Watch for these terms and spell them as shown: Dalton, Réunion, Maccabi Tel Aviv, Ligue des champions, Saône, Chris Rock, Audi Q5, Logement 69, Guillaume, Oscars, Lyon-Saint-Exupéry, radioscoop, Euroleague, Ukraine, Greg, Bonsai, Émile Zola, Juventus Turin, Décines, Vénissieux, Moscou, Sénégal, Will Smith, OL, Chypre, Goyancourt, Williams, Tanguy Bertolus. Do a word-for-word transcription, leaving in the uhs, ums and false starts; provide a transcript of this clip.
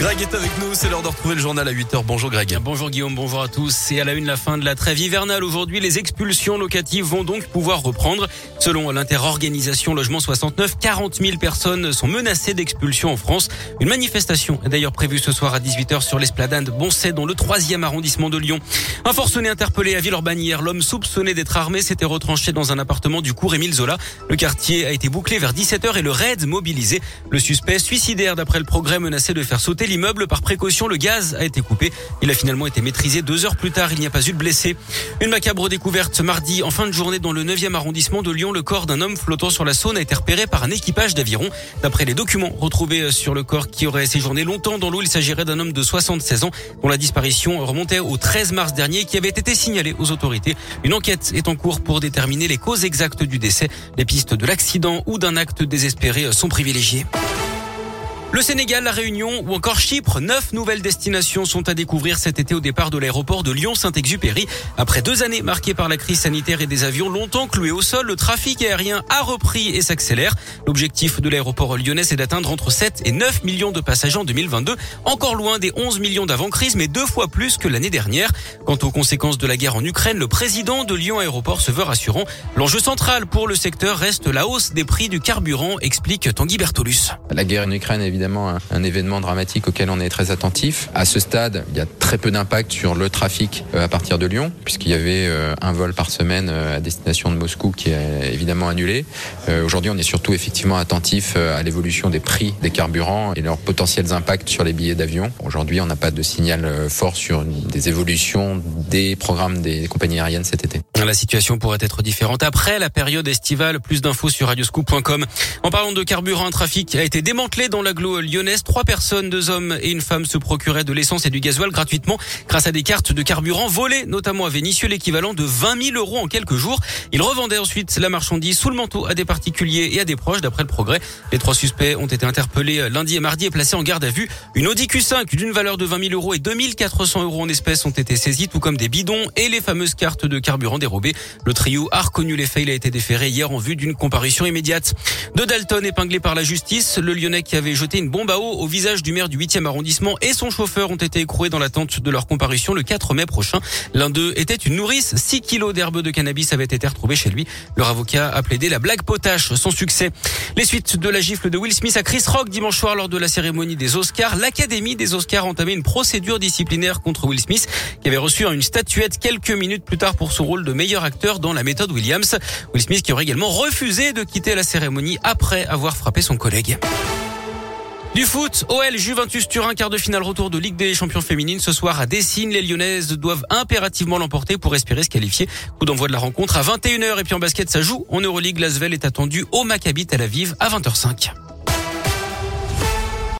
Greg est avec nous, c'est l'heure de retrouver le journal à huit heures. Bonjour Greg. Bonjour Guillaume, bonjour à tous. C'est à la une la fin de la trêve hivernale. Aujourd'hui, les expulsions locatives vont donc pouvoir reprendre. Selon l'interorganisation Logement soixante-neuf, quarante mille personnes sont menacées d'expulsion en France. Une manifestation est d'ailleurs prévue ce soir à dix-huit heures sur l'esplanade de Bonsai dans le troisième arrondissement de Lyon. Un forcené interpellé à Villeurbanne hier, l'homme soupçonné d'être armé s'était retranché dans un appartement du cours Émile Zola. Le quartier a été bouclé vers dix-sept heures et le raid mobilisé. Le suspect suicidaire d'après le Progrès menaçait de faire sauter l'immeuble. Par précaution, le gaz a été coupé. Il a finalement été maîtrisé. Deux heures plus tard, il n'y a pas eu de blessés. Une macabre découverte ce mardi en fin de journée dans le neuvième arrondissement de Lyon. Le corps d'un homme flottant sur la Saône a été repéré par un équipage d'aviron. D'après les documents retrouvés sur le corps qui aurait séjourné longtemps dans l'eau, il s'agirait d'un homme de soixante-seize ans dont la disparition remontait au treize mars dernier et qui avait été signalé aux autorités. Une enquête est en cours pour déterminer les causes exactes du décès. Les pistes de l'accident ou d'un acte désespéré sont privilégiées. Le Sénégal, la Réunion ou encore Chypre, neuf nouvelles destinations sont à découvrir cet été au départ de l'aéroport de Lyon-Saint-Exupéry. Après deux années marquées par la crise sanitaire et des avions longtemps cloués au sol, le trafic aérien a repris et s'accélère. L'objectif de l'aéroport lyonnais est d'atteindre entre sept et neuf millions de passagers en deux mille vingt-deux, encore loin des onze millions d'avant-crise, mais deux fois plus que l'année dernière. Quant aux conséquences de la guerre en Ukraine, le président de Lyon Aéroport se veut rassurant. L'enjeu central pour le secteur reste la hausse des prix du carburant, explique Tanguy Bertolus. La guerre en Ukraine, évidemment. Évidemment, un, un événement dramatique auquel on est très attentif. À ce stade, il y a très peu d'impact sur le trafic euh, à partir de Lyon, puisqu'il y avait euh, un vol par semaine euh, à destination de Moscou qui est évidemment annulé. Euh, aujourd'hui, on est surtout effectivement attentif euh, à l'évolution des prix des carburants et leurs potentiels impacts sur les billets d'avion. Aujourd'hui, on n'a pas de signal euh, fort sur une, des évolutions des programmes des compagnies aériennes cet été. La situation pourrait être différente après la période estivale. Plus d'infos sur radioscoop point com. En parlant de carburant, un trafic a été démantelé dans l'agglomération lyonnaise. Trois personnes, deux hommes et une femme se procuraient de l'essence et du gasoil gratuitement grâce à des cartes de carburant volées, notamment à Vénissieux, l'équivalent de vingt mille euros en quelques jours. Ils revendaient ensuite la marchandise sous le manteau à des particuliers et à des proches, d'après le Progrès. Les trois suspects ont été interpellés lundi et mardi et placés en garde à vue. Une Audi Q cinq d'une valeur de vingt mille euros et deux mille quatre cents euros en espèces ont été saisies, tout comme des bidons et les fameuses cartes de carburant dérobées. Le trio a reconnu les faits. Il a été déféré hier en vue d'une comparution immédiate. De Dalton, épinglé par la justice, le Lyonnais qui avait jeté une bombe à eau au visage du maire du huitième arrondissement et son chauffeur ont été écroués dans l'attente de leur comparution le quatre mai prochain. L'un d'eux était une nourrice. six kilos d'herbe de cannabis avaient été retrouvés chez lui. Leur avocat a plaidé la blague potache sans succès. Les suites de la gifle de Will Smith à Chris Rock dimanche soir lors de la cérémonie des Oscars. L'Académie des Oscars a entamé une procédure disciplinaire contre Will Smith qui avait reçu une statuette quelques minutes plus tard pour son rôle de meilleur acteur dans la méthode Williams. Will Smith qui aurait également refusé de quitter la cérémonie après avoir frappé son collègue. Du foot, O L, Juventus Turin, quart de finale retour de Ligue des champions féminines ce soir à Décines. Les Lyonnaises doivent impérativement l'emporter pour espérer se qualifier. Coup d'envoi de la rencontre à vingt et une heures. Et puis en basket, ça joue. En Euroleague, l'Asvel est attendu au Maccabi Tel Aviv à vingt heures cinq.